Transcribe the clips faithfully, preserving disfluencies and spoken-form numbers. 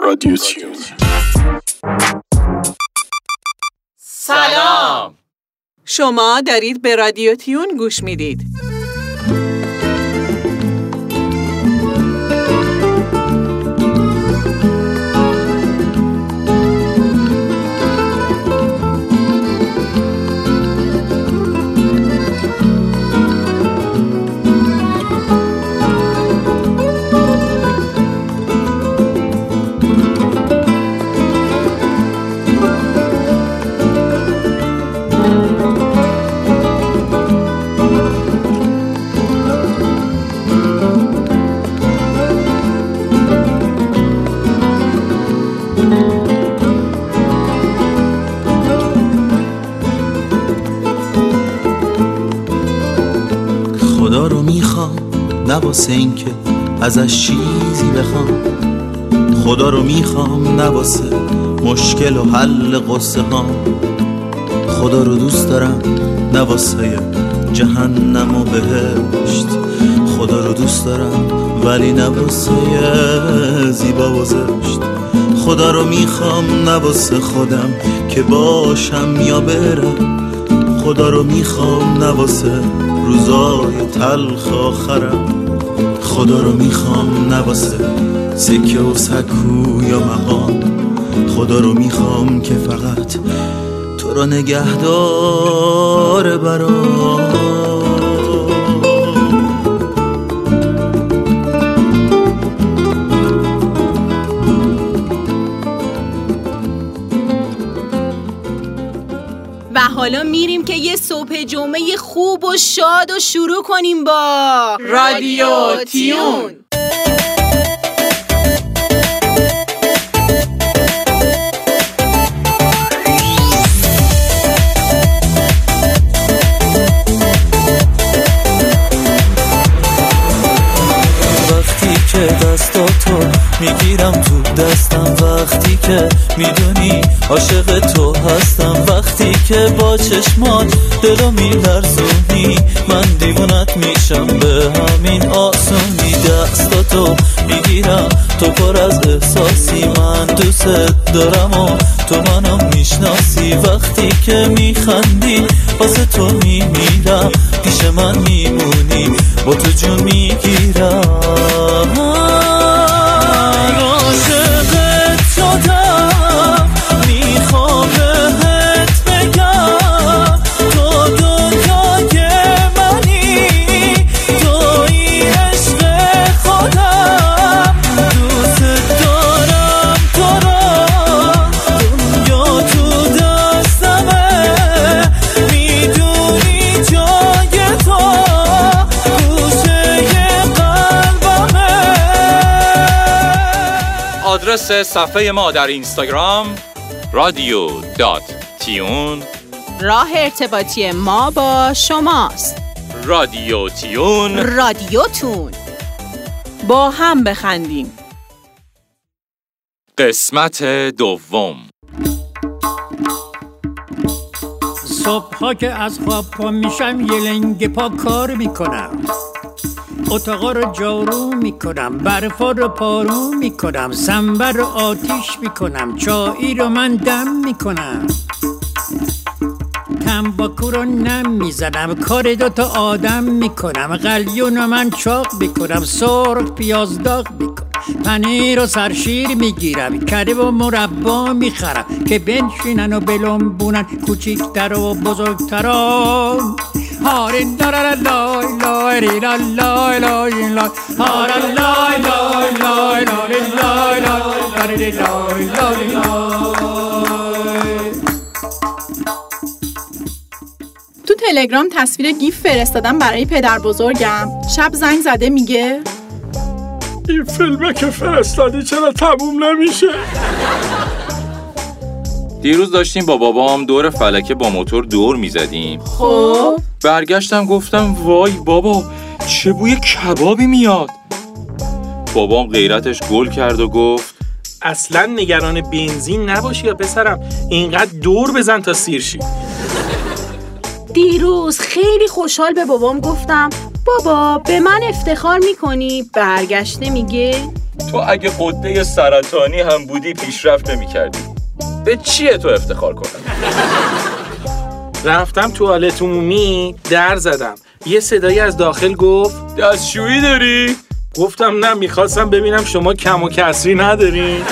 رادیوتیون. سلام، شما دارید به رادیوتیون گوش میدید. واسه این که ازش چیزی بخوام، خدا رو میخوام، نه واسه مشکل و حل قصه هام. خدا رو دوست دارم، نه واسه جهنم و بهشت. خدا رو دوست دارم ولی نه واسه زیبا و زشت. خدا رو میخوام، نه واسه خودم که باشم یا برم. خدا رو میخوام، نه واسه روزای تلخ آخرم. خدا رو میخوام، نه واسه سکه و سکو یا مقام. خدا رو میخوام که فقط تو را نگهدار برام. و حالا میریم که یه صبح جمعه خوب و شاد و شروع کنیم با رادیوتیون. وقتی که دستاتو میگیرم تو دستم، وقتی که میدونی عاشق تو هستم، وقتی که با چشمات دلو میلرزونی، من دیوونت میشم به همین آسونی. دستاتو میگیرم، تو پر از احساسی، من دوست دارم و تو منم میشناسی. وقتی که میخندی واسه تو میمیرم، پیش من میمونی، با تو جون میگیرم. آدرس صفحه ما در اینستاگرام رادیو دات تیون. راه ارتباطی ما با شماست. رادیوتیون، رادیوتون، با هم بخندیم. قسمت دوم. صبحا که از خواب پا میشم یه لنگ پا کار میکنم، اتاقا رو جارو میکنم، برفا رو پارو میکنم، سنبر رو آتیش میکنم، چایی رو من دم میکنم، تنباکو رو نم میزنم، کار دوتا آدم میکنم، قلیون رو من چاق میکنم، سرخ پیاز داغ میکنم، پنیر و سرشیر میگیرم، کره و مربا میخرم که بنشینن و بلنبونن کوچیکتر و بزرگتران. هاری دارا لای لای ری لا لای لای لای هارا لای لای لای لای لای لای لای لای لای. تو تلگرام تصویر گیف فرستادم برای پدر بزرگم. شب زنگ زده میگه این فیلمه که فرستادی چرا تموم نمیشه؟ دیروز داشتیم با بابام دور فلکه با موتور دور میزدیم. خب برگشتم گفتم وای بابا چه بوی کبابی میاد. بابام غیرتش گل کرد و گفت اصلا نگران بنزین نباشی یا پسرم، اینقدر دور بزن تا سیر شی. دیروز خیلی خوشحال به بابام گفتم بابا به من افتخار میکنی؟ برگشته میگه تو اگه قده سرطانی هم بودی پیشرفت نمیکردی. به چیه تو افتخار کنم؟ رفتم توالت عمومی در زدم، یه صدایی از داخل گفت دستشویی داری؟ گفتم نه، میخواستم ببینم شما کم و کسری نداری.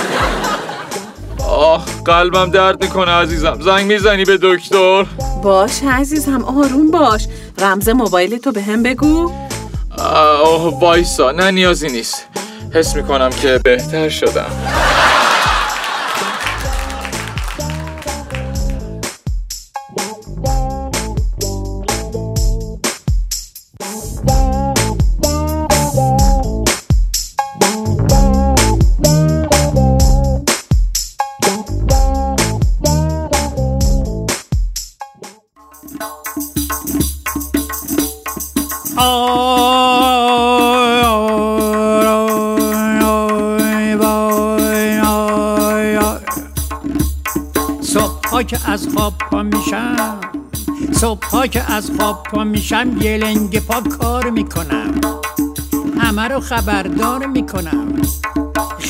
آه قلبم درد میکنه عزیزم، زنگ میزنی به دکتر؟ باش عزیزم آروم باش. رمز موبایل تو به هم بگو. آه وایسا، نه نیازی نیست، حس میکنم که بهتر شدم. صبح‌ها که از خواب پا میشم، صبح‌ها که از خواب پا میشم یه لنگ پا کار میکنم، همه رو خبردار میکنم،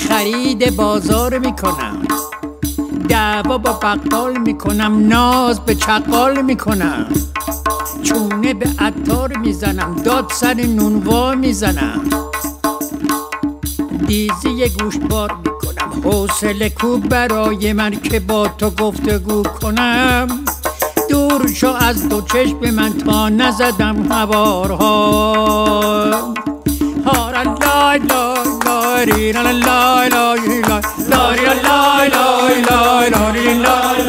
خرید بازار میکنم، دعوا با بقال میکنم، ناز به چقال میکنم، چونه به عطار میزنم، داد سر نونوا میزنم، دیزی گوشتبار میکنم، حوصله کو برای من که با تو گفتگو کنم، دور شو از دو چشم من تا نزدم هوارها. هارا لای لای لای لای لای لای لای لای لای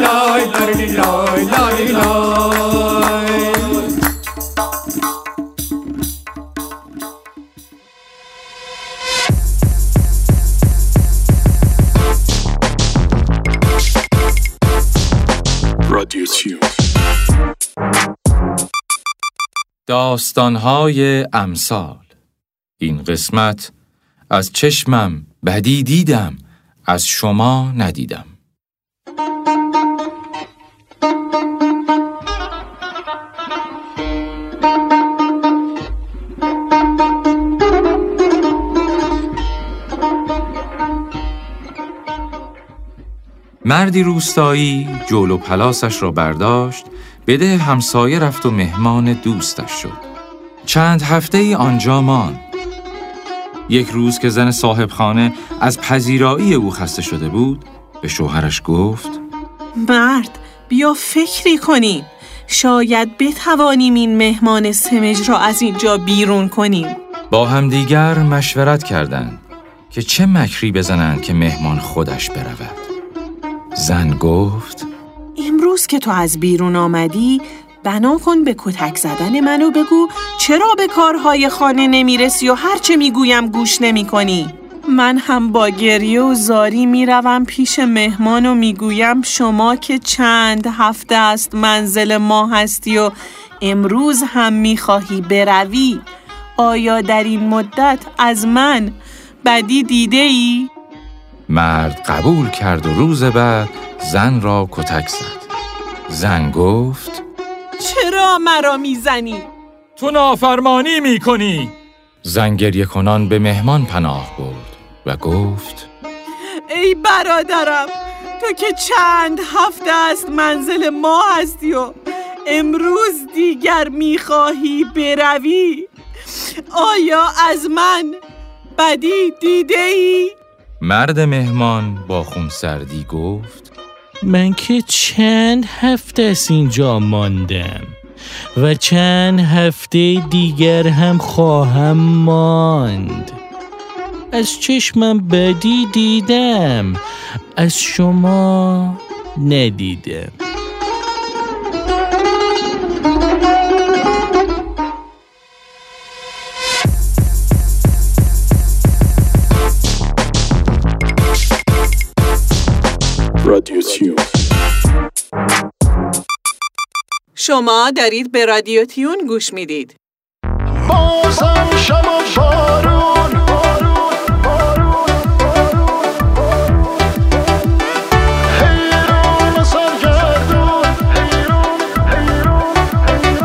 لای لای لای لای. داستان‌های امثال. این قسمت از چشمم بدی دیدم، از شما ندیدم. مردی روستایی جول و پلاسش را برداشت، به ده همسایه رفت و مهمان دوستش شد. چند هفته ای آنجا ماند. یک روز که زن صاحبخانه از پذیرایی او خسته شده بود، به شوهرش گفت مرد بیا فکری کنیم، شاید بتوانیم این مهمان سمج را از اینجا بیرون کنیم. با همدیگر مشورت کردند که چه مکری بزنند که مهمان خودش برود. زن گفت امروز که تو از بیرون آمدی بنا کن به کتک زدن منو، بگو چرا به کارهای خانه نمیرسی و هرچه میگویم گوش نمی کنی. من هم با گریه و زاری میروم پیش مهمان و میگویم شما که چند هفته است منزل ما هستی و امروز هم میخواهی بروی، آیا در این مدت از من بدی دیده ای؟ مرد قبول کرد و روز بعد زن را کتک زد. زن گفت چرا مرا میزنی؟ تو نافرمانی میکنی. زن گریه کنان به مهمان پناه برد و گفت ای برادرم، تو که چند هفته است منزل ما هستی و امروز دیگر میخواهی بروی، آیا از من بدی دیده ای؟ مرد مهمان با خونسردی گفت من که چند هفته از اینجا ماندم و چند هفته دیگر هم خواهم ماند، از چشمم بدی دیدم، از شما ندیدم. شما دارید به رادیوتیون گوش میدید. بازم شب و بارون، بارون، بارون، بارون، حیرون و سرگردون، حیرون، حیرون، حیرون،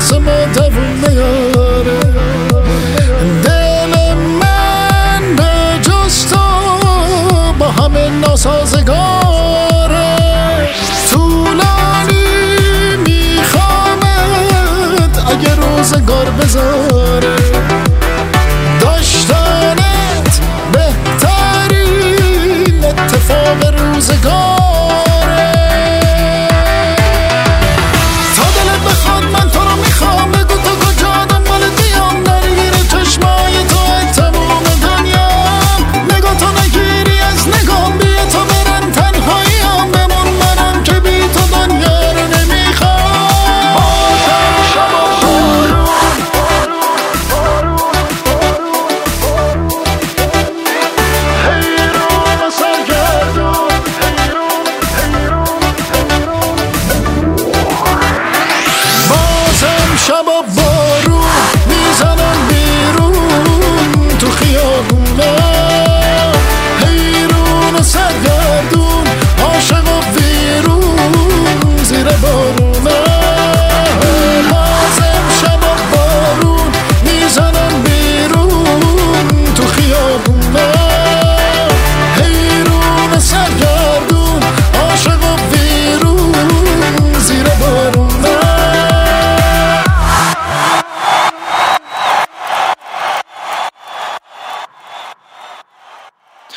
دست ما دوونه یاره، دل من به جز تو با همه ناسازگاره. طولانی میخوامد اگه روزگار بذاره، داشتنت بهترین اتفاق روزگار.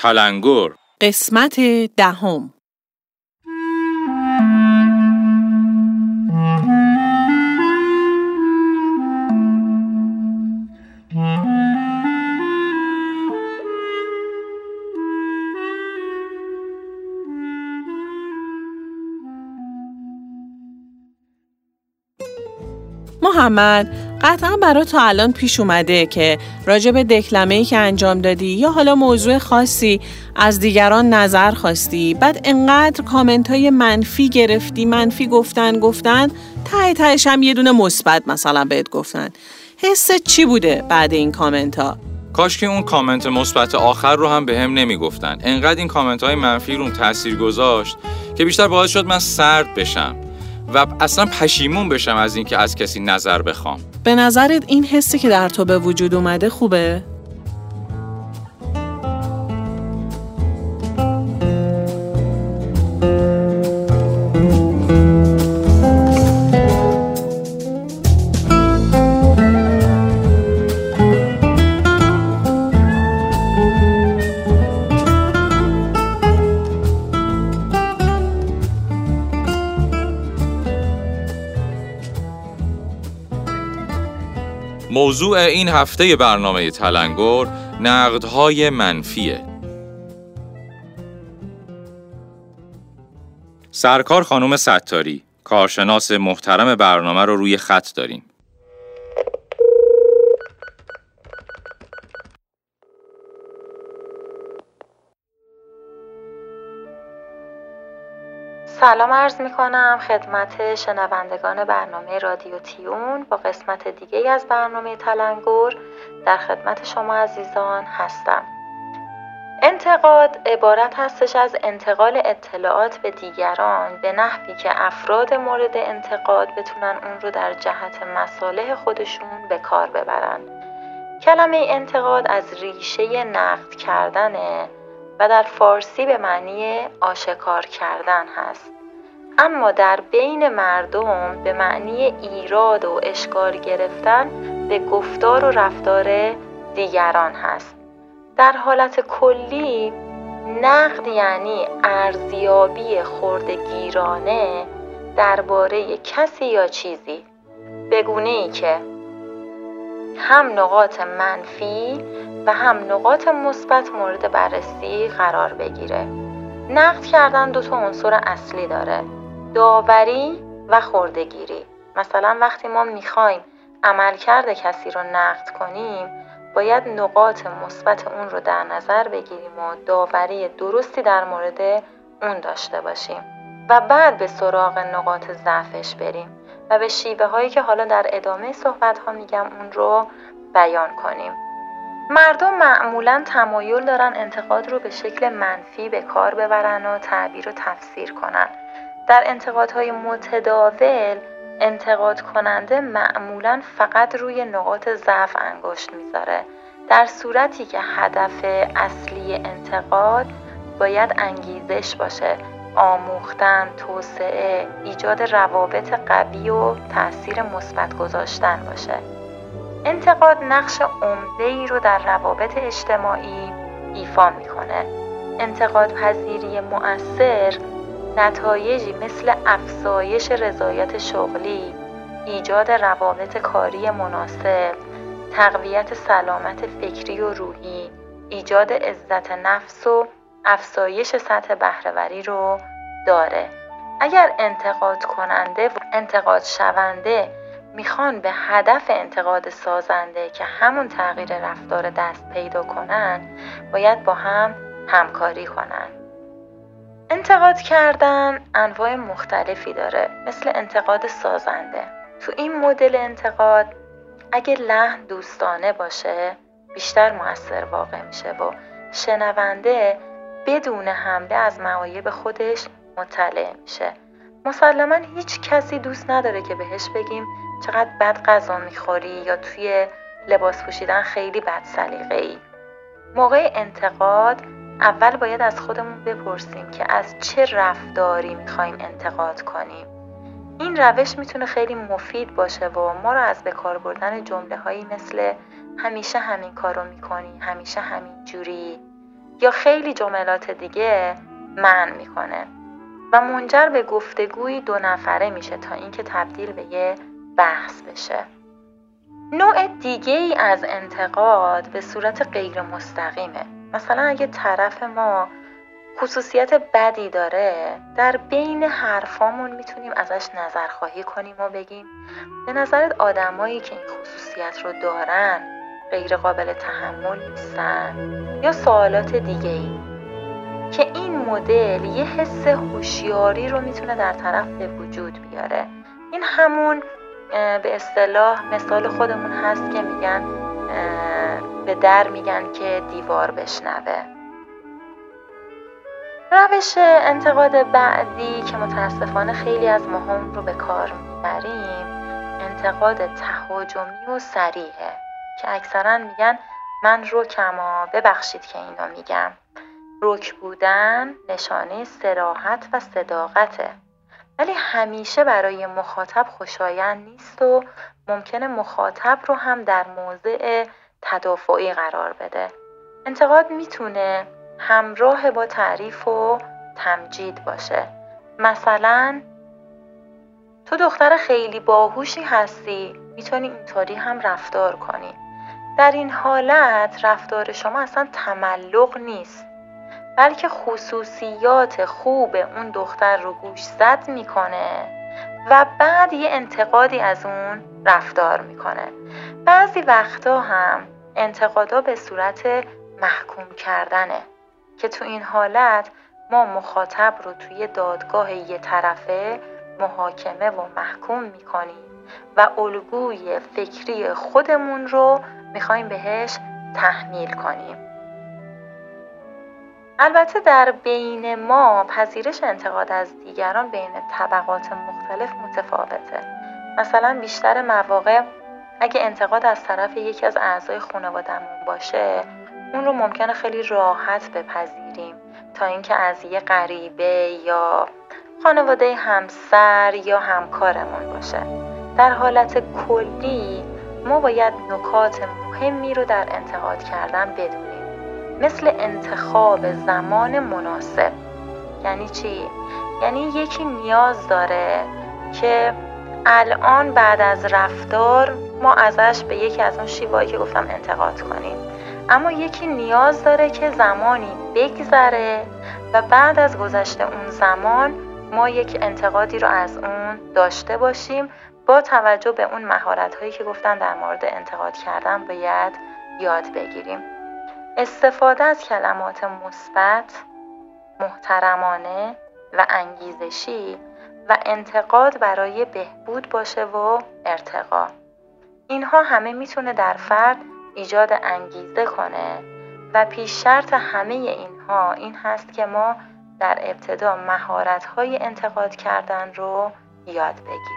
تلنگور قسمت دهم. محمد قطعا برای تا الان پیش اومده که راجع به دکلمه‌ای که انجام دادی یا حالا موضوع خاصی از دیگران نظر خواستی، بعد انقدر کامنت‌های منفی گرفتی، منفی گفتن گفتن ته تهش هم یه دونه مثبت مثلا بهت گفتن. حست چی بوده بعد این کامنت‌ها؟ کاش که اون کامنت مثبت آخر رو هم بهم نمیگفتن. انقدر این کامنت‌های منفی روم تاثیر گذاشت که بیشتر باعث شد من سرد بشم و اصلا پشیمون بشم از اینکه از کسی نظر بخوام. به نظرت این حسی که در تو به وجود اومده خوبه؟ موضوع این هفته برنامه تلنگور نقدهای منفیه. سرکار خانم ستاری، کارشناس محترم برنامه رو روی خط داریم. سلام عرض میکنم خدمت شنوندگان برنامه رادیو تیون. با قسمت دیگه از برنامه تلنگور در خدمت شما عزیزان هستم. انتقاد عبارت هستش از انتقال اطلاعات به دیگران به نحوی که افراد مورد انتقاد بتونن اون رو در جهت مصالح خودشون به کار ببرن. کلمه انتقاد از ریشه نقد کردنه و در فارسی به معنی آشکار کردن هست، اما در بین مردم به معنی ایراد و اشکال گرفتن به گفتار و رفتار دیگران هست. در حالت کلی نقد یعنی ارزیابی خردگیرانه درباره کسی یا چیزی، به گونه‌ای که هم نقاط منفی و هم نقاط مثبت مورد بررسی قرار بگیره. نقد کردن دو تا عنصر اصلی داره، داوری و خردگیری. مثلا وقتی ما میخوایم عملکرد کسی رو نقد کنیم، باید نقاط مثبت اون رو در نظر بگیریم و داوری درستی در مورد اون داشته باشیم و بعد به سراغ نقاط ضعفش بریم و به شیوه هایی که حالا در ادامه صحبت ها میگم اون رو بیان کنیم. مردم معمولاً تمایل دارن انتقاد رو به شکل منفی به کار ببرن و تعبیر و تفسیر کنن. در انتقادهای متداول انتقاد کننده معمولاً فقط روی نقاط ضعف انگشت میذاره، در صورتی که هدف اصلی انتقاد باید انگیزش باشه، آموختن، توسعه، ایجاد روابط قوی و تأثیر مثبت گذاشتن باشه. انتقاد نقش عمده‌ای رو در روابط اجتماعی ایفا میکنه. انتقاد پذیری مؤثر نتایجی مثل افزایش رضایت شغلی، ایجاد روابط کاری مناسب، تقویت سلامت فکری و روحی، ایجاد عزت نفس و افزایش سطح بهره‌وری رو داره. اگر انتقاد کننده و انتقاد شونده میخوان به هدف انتقاد سازنده که همون تغییر رفتار دست پیدا کنن، باید با هم همکاری کنن. انتقاد کردن انواع مختلفی داره، مثل انتقاد سازنده. تو این مدل انتقاد اگه لحن دوستانه باشه بیشتر مؤثر واقع میشه و شنونده بدون حمله از معایب خودش مطلع میشه. مسلماً هیچ کسی دوست نداره که بهش بگیم چقدر بد غذا میخوری یا توی لباس پوشیدن خیلی بد سلیقه‌ای. موقع انتقاد اول باید از خودمون بپرسیم که از چه رفتاری میخوایم انتقاد کنیم. این روش میتونه خیلی مفید باشه و ما رو از بکار بردن جمله‌هایی مثل همیشه همین کارو میکنی، همیشه همین جوری یا خیلی جملات دیگه منع میکنه و منجر به گفتگوی دو نفره میشه تا اینکه تبدیل به یه بحث بشه. نوع دیگه ای از انتقاد به صورت غیر مستقیمه. مثلا اگه طرف ما خصوصیت بدی داره، در بین حرفامون میتونیم ازش نظرخواهی کنیم و بگیم به نظرت آدمایی که این خصوصیت رو دارن غیر قابل تحمل نیستن، یا سوالات دیگه ای که این مدل یه حس هوشیاری رو میتونه در طرف به وجود بیاره. این همون به اصطلاح مثال خودمون هست که میگن به در میگن که دیوار بشنوه. روش انتقاد بعدی که متاسفانه خیلی از ما هم رو به کار میبریم انتقاد تهاجمی و صریحه که اکثرا میگن من رکما، ببخشید که اینو میگم. رک بودن نشانه صراحت و صداقته، ولی همیشه برای مخاطب خوشایند نیست و ممکنه مخاطب رو هم در موضع تدافعی قرار بده. انتقاد میتونه همراه با تعریف و تمجید باشه. مثلا تو دختر خیلی باهوشی هستی، میتونی اینطوری هم رفتار کنی. در این حالت رفتار شما اصلا تملق نیست، بلکه خصوصیات خوب اون دختر رو گوشزد میکنه و بعد یه انتقادی از اون رفتار میکنه. بعضی وقتا هم انتقادا به صورت محکوم کردنه که تو این حالت ما مخاطب رو توی دادگاه یه طرفه محاکمه و محکوم میکنیم و الگوی فکری خودمون رو میخوایم بهش تحمیل کنیم. البته در بین ما پذیرش انتقاد از دیگران بین طبقات مختلف متفاوته. مثلا بیشتر مواقع اگه انتقاد از طرف یکی از اعضای خانواده‌مون باشه اون رو ممکنه خیلی راحت بپذیریم تا اینکه از یه غریبه یا خانواده همسر یا همکارمون باشه. در حالت کلی ما باید نکات مهمی رو در انتقاد کردن بدونیم، مثل انتخاب زمان مناسب. یعنی چی؟ یعنی یکی نیاز داره که الان بعد از رفتار ما ازش به یکی از اون شیوهایی که گفتم انتقاد کنیم، اما یکی نیاز داره که زمانی بگذره و بعد از گذشت اون زمان ما یک انتقادی رو از اون داشته باشیم با توجه به اون مهارت‌هایی که گفتن در مورد انتقاد کردن باید یاد بگیریم. استفاده از کلمات مثبت، محترمانه و انگیزشی و انتقاد برای بهبود باشه و ارتقا. اینها همه میتونه در فرد ایجاد انگیزه کنه و پیش شرط همه اینها این هست که ما در ابتدا مهارت‌های انتقاد کردن رو یاد بگیریم.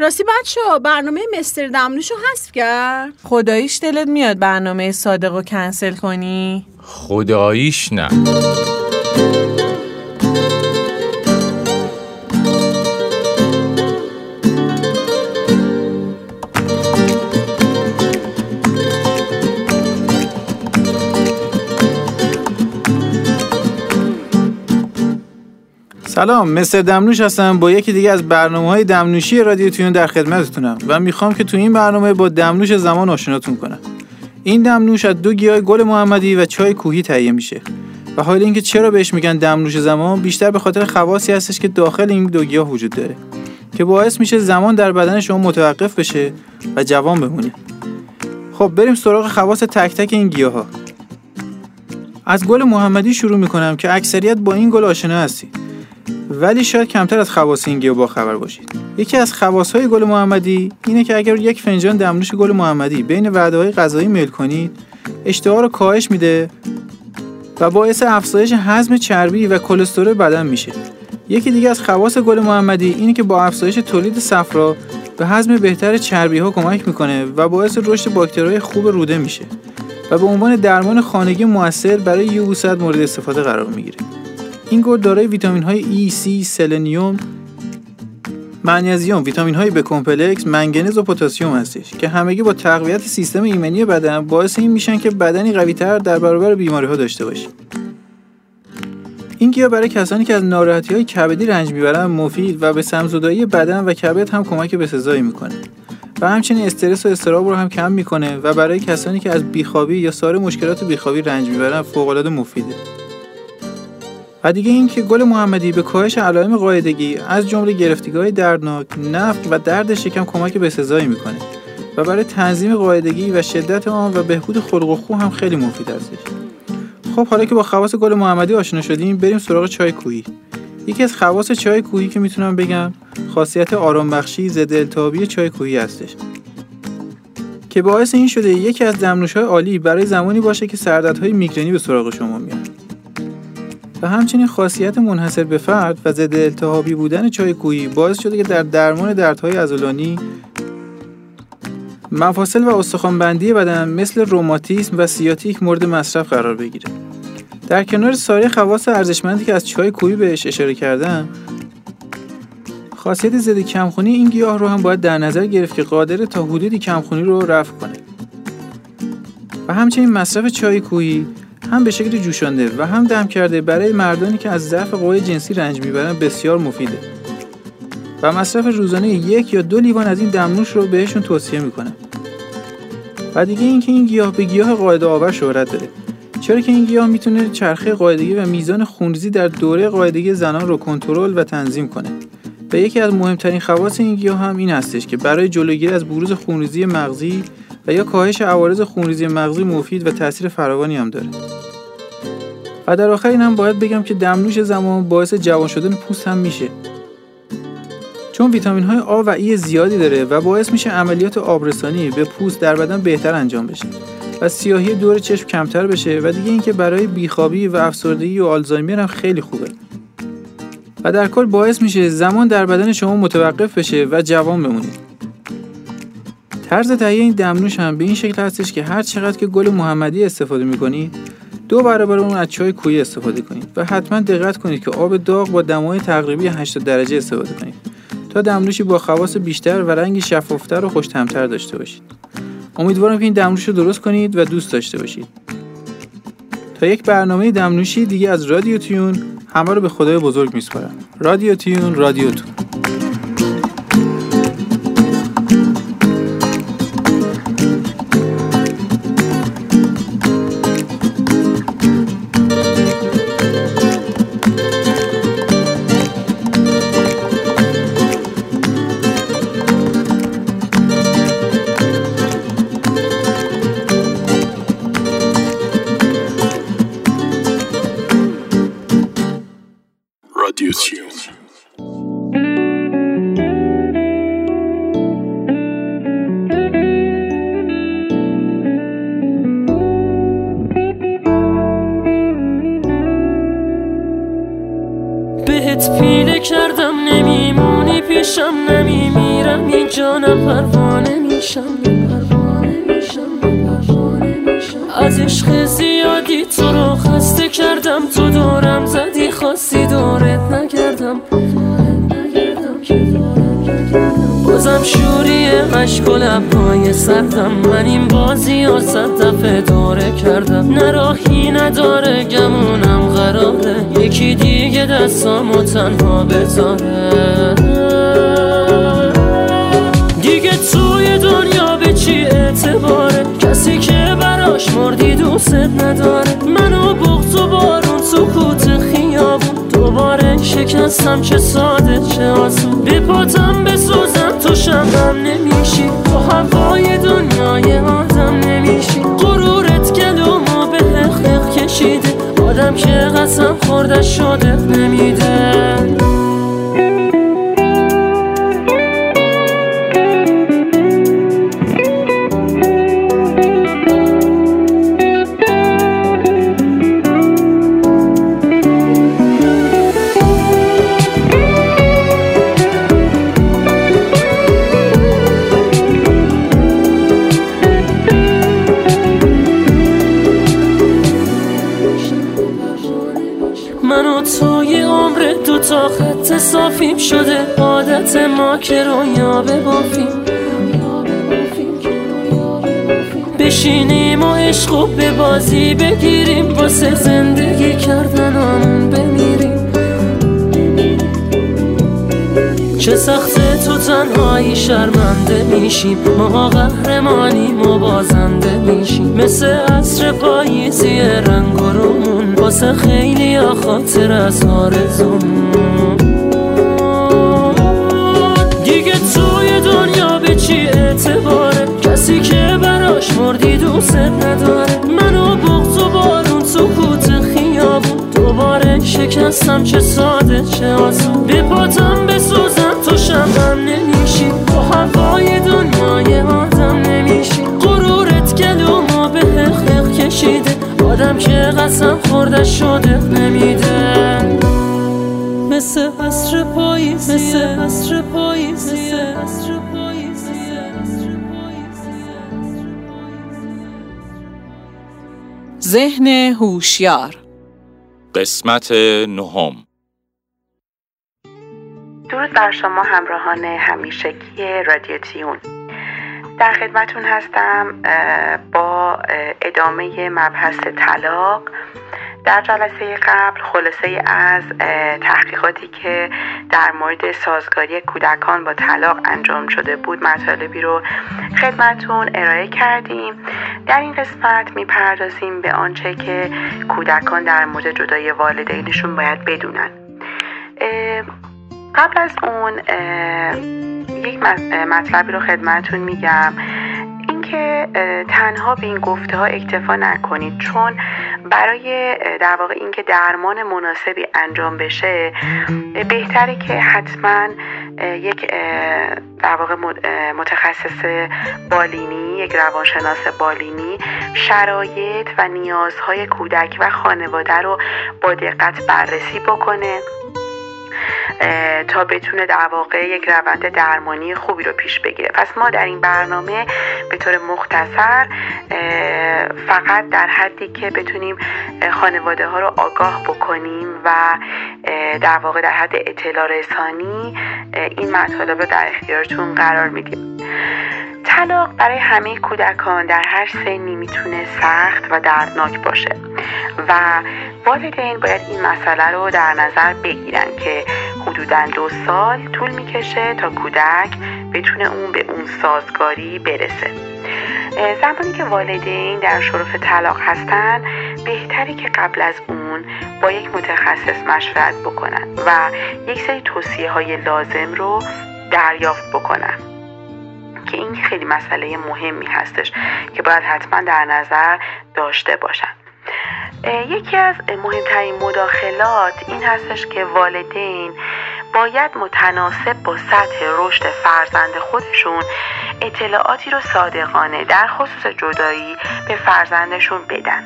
راستی بچه برنامه مستر دمنوشو حذف کرد. خداییش دلت میاد برنامه صادق رو کنسل کنی؟ خداییش نه. سلام، مستر دمنوش هستم. با یکی دیگه از برنامه‌های دمنوشی رادیوتیون در خدمتتونم و میخوام که تو این برنامه با دمنوش زمان آشناتون کنم. این دمنوش از دو گیاه گل محمدی و چای کوهی تهیه میشه. و حالا اینکه چرا بهش میگن دمنوش زمان، بیشتر به خاطر خواصی هستش که داخل این دو گیاه وجود داره که باعث میشه زمان در بدن شما متوقف بشه و جوان بمونه. خب بریم سراغ خواص تک تک این گیاها. از گل محمدی شروع میکنم که اکثریت با این گل آشنا هستید، ولی شاید کمتر از خواص این گیاه با خبر باشید. یکی از خواص‌های گل محمدی اینه که اگر یک فنجان دمنوش گل محمدی بین وعده‌های غذایی میل کنید، اشتها رو کاهش میده و باعث افزایش هضم چربی و کلسترول بدن میشه. یکی دیگه از خواص گل محمدی اینه که با افزایش تولید صفرا به هضم بهتر چربی‌ها کمک میکنه و باعث رشد باکتری‌های خوب روده میشه و به عنوان درمان خانگی مؤثر برای یبوست مورد استفاده قرار میگیره. این گل دارای ویتامین های E, C، سلنیوم، منیزیم، ویتامین های B کمپلکس، منگنز و پتاسیم هستش که همگی با تقویت سیستم ایمنی بدن باعث این میشن که بدنی قوی تر در برابر بیماری ها داشته باشیم. این گیاه برای کسانی که از ناراحتی های کبدی رنج میبرن مفید و به سمزدایی بدن و کبد هم کمک به سزایی میکنه و همچنین استرس و اضطراب رو هم کم میکنه و برای کسانی که از بیخوابی یا سایر مشکلات بیخوابی رنج میبرن فوق العاده مفیده. و دیگه این که گل محمدی به کاهش علائم قاعدگی از جمله گرفتگی‌های دردناک، نفت و درد شکم کمک به سزایی میکنه و برای تنظیم قاعدگی و شدت آن و بهبود خلق و خو هم خیلی مفید هستش. خب حالا که با خواص گل محمدی آشنا شدیم، بریم سراغ چای کوهی. یکی از خواص چای کوهی که میتونم بگم خاصیت آرام بخشی، ضد التهابی چای کوهی هستش که باعث این شده یکی از دمنوش‌های عالی برای زمانی باشه که سردردهای میگرنی به سراغ شما میاد. و همچنین خاصیت منحصر به فرد و ضد التهابی بودن چای کوهی باعث شده که در درمان دردهای عضلانی، مفاصل و استخوان‌بندی بدن مثل روماتیسم و سیاتیک مورد مصرف قرار بگیره. در کنار سایر خواص ارزشمندی که از چای کوهی بهش اشاره کردم، خاصیت ضد کمخونی این گیاه رو هم باید در نظر گرفت که قادر تا حدودی کمخونی رو رفع کنه. و همچنین مصرف چای کوهی هم به شکل جوشانده و هم دم کرده برای مردانی که از ضعف قوای جنسی رنج میبرن بسیار مفیده و مصرف روزانه یک یا دو لیوان از این دمنوش رو بهشون توصیه میکنن. و دیگه اینکه این گیاه به گیاه قاعده آور شهرت داره، چرا که این گیاه میتونه چرخه قاعدگی و میزان خونریزی در دوره قاعدگی زنان رو کنترل و تنظیم کنه. و یکی از مهمترین خواص این گیاه هم این هستش که برای جلوگیری از بروز خونریزی مغزی و یا کاهش عوارض خونریزی مغزی مفید و تاثیر فراوانی هم داره. و در آخر اینم باید بگم که دمنوش زمان باعث جوان شدن پوست هم میشه، چون ویتامین های آ و ای زیادی داره و باعث میشه عملیات آبرسانی به پوست در بدن بهتر انجام بشه و سیاهی دور چشم کمتر بشه. و دیگه اینکه برای بیخوابی و افسردگی و آلزایمر هم خیلی خوبه و در کل باعث میشه زمان در بدن شما متوقف بشه و جوان بمونید. طرز تهیه این دمنوش هم به این شکل هستش که هر چقدر که گل محمدی استفاده میکنید دو برابر اون از چای کوهی استفاده کنید و حتما دقت کنید که آب داغ با دمای تقریبی هشتاد درجه استفاده کنید تا دمنوشی با خواص بیشتر و رنگی شفافتر و خوش‌طعم‌تر داشته باشید. امیدوارم که این دمنوش رو درست کنید و دوست داشته باشید. تا یک برنامه دمنوشی دیگه از رادیوتیون، همه رو به خدای بزرگ میسپارم. رادیوتیون، رادیوتون. بهت پیله کردم نمیمونی پیشم، نمیمیرم اینجا، نه پروانه میشم، نه پروانه میشم، نه پروانه میشم. از عشق زیادی تو رو خسته کردم، تو دورم زدی خواستی دورت نکردم، بازم شوری عشق و لبهای سردم، من این بازی و صد دفعه دوره کردم، نه راهی نداره گمونم قراره یکی دیگه دستامو تنها بذاره، دیگه توی دنیا به چی اعتباره، کسی که براش مردی دوست نداره، منو بغض و بارون سکوت خیابون، دوباره شکستم چه ساده چه آسون، به پاتم بسوزم تو شمعم نمیشی، تو هوای دنیای آدم نمیشی، غرورت گلومو به حقیق کشیده، آدم که قسم خورده شادت نمیده. صافیم شده عادت ما که رویا ببافیم، بشینیم و عشق و به بازی بگیریم، واسه زندگی کردن همون بمیریم، چه سخته تو تنهایی شرمنده میشیم، ما قهرمانیم و بازنده میشیم، مثل عصر پاییزی رنگ و رومون، واسه خیلی ها خاطر از آرزومون، دیگه توی دنیا به چی اعتباره، کسی که براش مردی دوست نداره، منو بغض و بارون سکوت خیابون، دوباره شکستم چه ساده چه آسون، به پاتم بسوزم تو شمعم نمیشی، تو هوای دنیای آدم نمیشی، غرورت گلومو به حقیق کشیده، آدم که قسم خورده شده نمیده، مثل عصر پاییز، مثل عصر پاییز، مثل عصر پاییز. ذهن هوشیار، قسمت نهم. درود بر شما همراهان همیشگی رادیوتیون، در خدمتون هستم با ادامه مبحث طلاق. در جلسه قبل خلاصه از تحقیقاتی که در مورد سازگاری کودکان با طلاق انجام شده بود مطالبی رو خدمتون ارائه کردیم. در این قسمت میپردازیم به آنچه که کودکان در مورد جدای والدینشون باید بدونن. قبل از اون یک مطلبی رو خدمتون میگم، اینکه تنها به این گفته ها اکتفا نکنید، چون برای در واقع اینکه درمان مناسبی انجام بشه بهتره که حتما یک در واقع متخصص بالینی، یک روانشناس بالینی شرایط و نیازهای کودک و خانواده رو با دقت بررسی بکنه تا بتونه در واقع یک روند درمانی خوبی رو پیش بگیره. پس ما در این برنامه به طور مختصر فقط در حدی که بتونیم خانواده ها رو آگاه بکنیم و در واقع در حد اطلاع رسانی این مطالب رو در اختیارتون قرار میدیم. طلاق برای همه کودکان در هر سنی میتونه سخت و دردناک باشه و والدین باید این مسئله رو در نظر بگیرن که حدوداً دو سال طول میکشه تا کودک بتونه اون به اون سازگاری برسه. زمانی که والدین در شرف طلاق هستن بهتره که قبل از اون با یک متخصص مشورت بکنن و یک سری توصیه های لازم رو دریافت بکنن که این خیلی مسئله مهمی هستش که باید حتما در نظر داشته باشن. یکی از مهمترین مداخلات این هستش که والدین باید متناسب با سطح رشد فرزند خودشون اطلاعاتی رو صادقانه در خصوص جدایی به فرزندشون بدن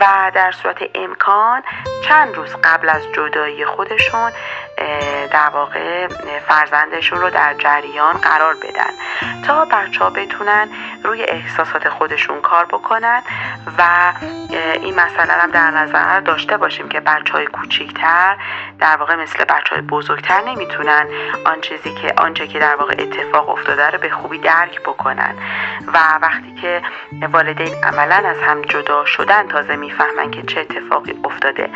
و در صورت امکان چند روز قبل از جدایی خودشون در واقع فرزندشون رو در جریان قرار بدن تا بچه‌ها بتونن روی احساسات خودشون کار بکنن و این مسئله هم در نظر داشته باشیم که بچه‌های کوچیک‌تر در واقع مثل بچه‌های بزرگتر نمیتونن آن چیزی که آنچه که در واقع اتفاق افتاده رو به خوبی درک بکنن و وقتی که والدین عملاً از هم جدا شدن تازه میفهمن که چه اتفاقی افتاده.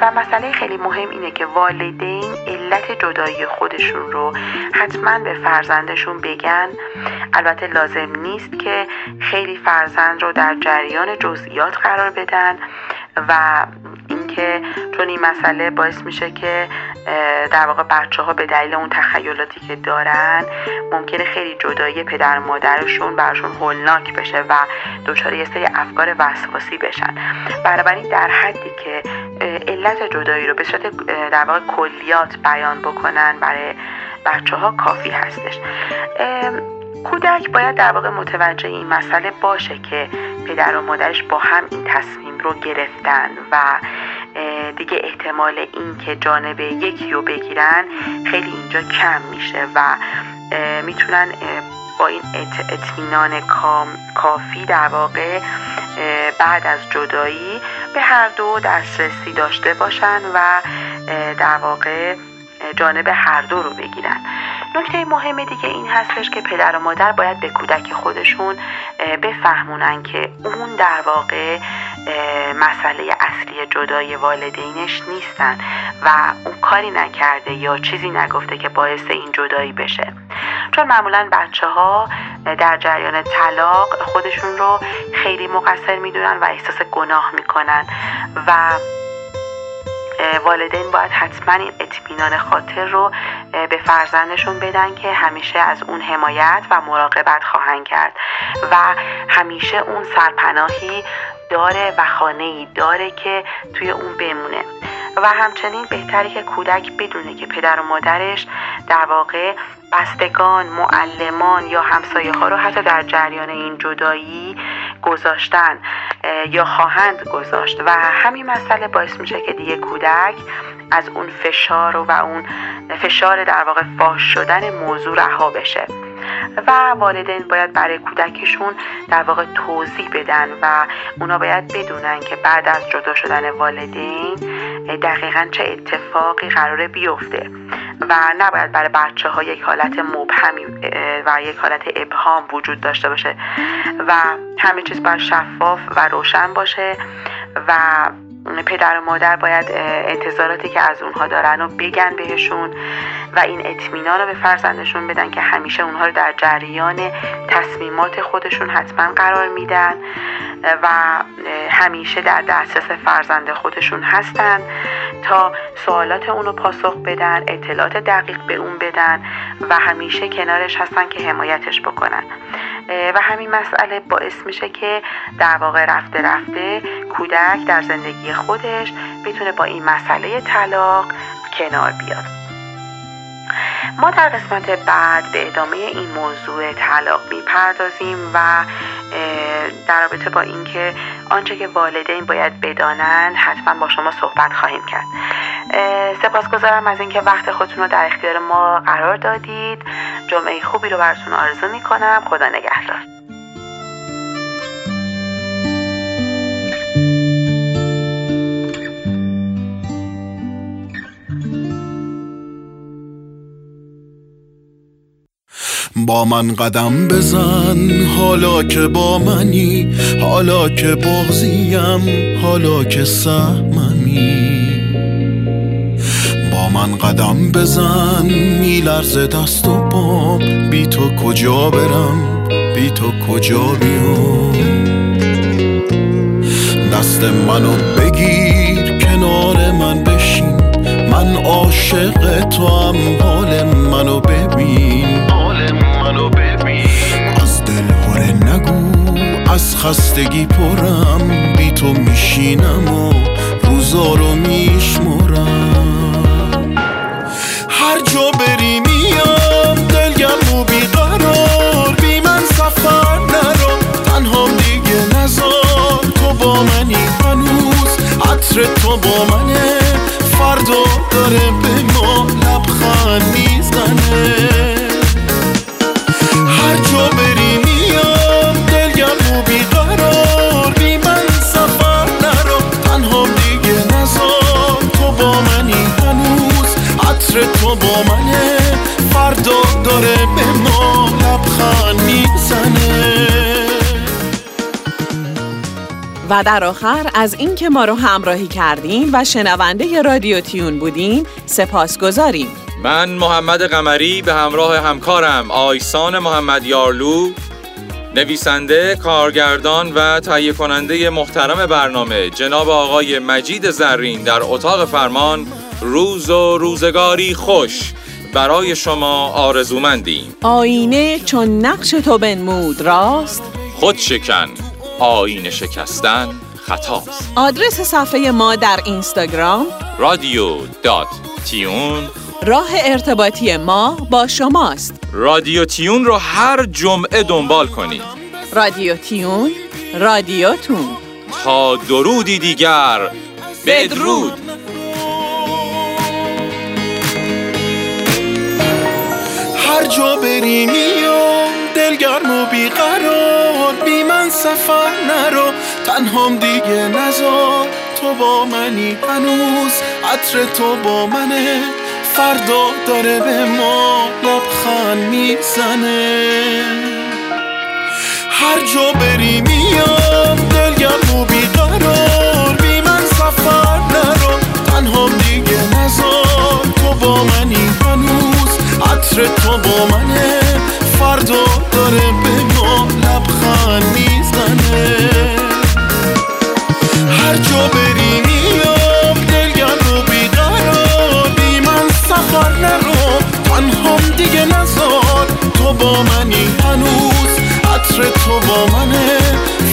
و مسئله خیلی مهم اینه که والدین علت جدایی خودشون رو حتما به فرزندشون بگن. البته لازم نیست که خیلی فرزند رو در جریان جزئیات قرار بدن و اینکه چون این مسئله باعث میشه که در واقع بچه‌ها به دلیل اون تخیلاتی که دارن ممکنه خیلی جدایی پدر مادرشون براشون هولناک بشه و دچار یه سری افکار وسواسی بشن. بنابراین در حدی که علت جدایی رو به صورت در واقع کلیات بیان بکنن برای بچه‌ها کافی هستش. کودک باید در واقع متوجه این مسئله باشه که پدر و مادرش با هم این تصمیم رو گرفتن و دیگه احتمال این که جانب یکی رو بگیرن خیلی اینجا کم میشه و میتونن با این اطمینان کافی در واقع بعد از جدایی به هر دو دسترسی داشته باشن و در واقع جانب هر دو رو بگیرن. نکته مهم دیگه این هستش که پدر و مادر باید به کودک خودشون بفهمونن که اون در واقع مسئله اصلی جدای والدینش نیستن و اون کاری نکرده یا چیزی نگفته که باعث این جدایی بشه، چون معمولا بچه ها در جریان طلاق خودشون رو خیلی مقصر میدونن و احساس گناه میکنن و والدین باید حتما این اطمینان خاطر رو به فرزندشون بدن که همیشه از اون حمایت و مراقبت خواهند کرد و همیشه اون سرپناهی داره و خانه‌ای داره که توی اون بمونه. و همچنین بهتره که کودک بدونه که پدر و مادرش در واقع بستگان، معلمان یا همسایه‌ها رو حتی در جریان این جدایی گذاشتن یا خواهند گذاشت و همین مسئله باعث میشه که دیگه کودک از اون فشار و اون فشار در واقع فاش شدن موضوع رها بشه و والدین باید برای کودکشون در واقع توضیح بدن و اونا باید بدونن که بعد از جدا شدن والدین دقیقاً چه اتفاقی قراره بیفته و نباید برای بچه ها یک حالت مبهمی و یک حالت ابهام وجود داشته باشه و همه چیز باید شفاف و روشن باشه و پدر و مادر باید انتظاراتی که از اونها دارن رو بگن بهشون و این اطمینان رو به فرزندشون بدن که همیشه اونها رو در جریان تصمیمات خودشون حتما قرار میدن و همیشه در دسترس فرزند خودشون هستن تا سوالات اون رو پاسخ بدن، اطلاعات دقیق به اون بدن و همیشه کنارش هستن که حمایتش بکنن و همین مسئله باعث میشه که در واقع رفته رفته کودک در زندگی خودش بتونه با این مسئله طلاق کنار بیاد. ما در قسمت بعد به ادامه این موضوع طلاق میپردازیم و در رابطه با اینکه آنچه که والدین باید بدانند حتما با شما صحبت خواهیم کرد. سپاسگزارم از اینکه وقت خودتون رو در اختیار ما قرار دادید. جمعه خوبی رو براتون آرزو میکنم. خدا نگهدار. با من قدم بزن، حالا که با منی، حالا که بغضیم، حالا که سهممی. با من قدم بزن، میلرزه دست و پام، بی تو کجا برم، بی تو کجا بیام. دست منو بگیر، کنار من بشین، من عاشق توام، حال منو ببین، حال منو ببین. از دل هره نگو، از خستگی پرم، بی تو میشینم و روزا رو میشمرم. هر جا بری میام، دلگم و بیقرار، بی من سفر نرم، تنهام دیگه نزار. تو با منی هنوز، عطر تو با منه، فردا داره به ما لبخند میزنه. هر جا بری میام، دلگم و بیقرار، بی من سفر نرم، تنها دیگه نزار. تو با منی هنوز، عطر تو با منه، فردا داره به ما لبخند میزنه. و در آخر از این که ما رو همراهی کردین و شنونده رادیو تیون بودین سپاس گذاریم. من محمد قمری به همراه همکارم آیسان محمد یارلو، نویسنده، کارگردان و تهیه کننده محترم برنامه جناب آقای مجید زرین در اتاق فرمان، روز و روزگاری خوش برای شما آرزومندیم. آینه چون نقش تو بنمود راست، خود شکن آینه شکستن خطاست. آدرس صفحه ما در اینستاگرام رادیو دات تیون، راه ارتباطی ما با شماست. رادیو تیون رو هر جمعه دنبال کنید. رادیو تیون، رادیو تون. تا درودی دیگر، بدرود. هر جا بری میام، دلگرم و بیقرار، بی من سفر نرو، تنهام دیگه نزار. تو با منی هنوز، عطر تو با منه، فردا داره به ما لبخند میزنه. هر جا بری میام، دلگرم و بیقرار، بی من سفر نرو، تنهام دیگه نزار. تو با منی هنوز، عطر تو با منه، فردا داره به ما لبخند میزنه. هر جا بری میام، دلگرم و بیقرار، بی من سفر نرو، تنهام دیگه نزار. تو با منی هنوز، عطر تو با منه،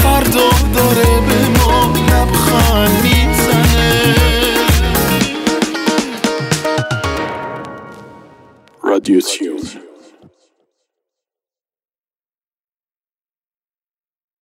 فردا داره به ما لبخند میزنه. رادیو تیون.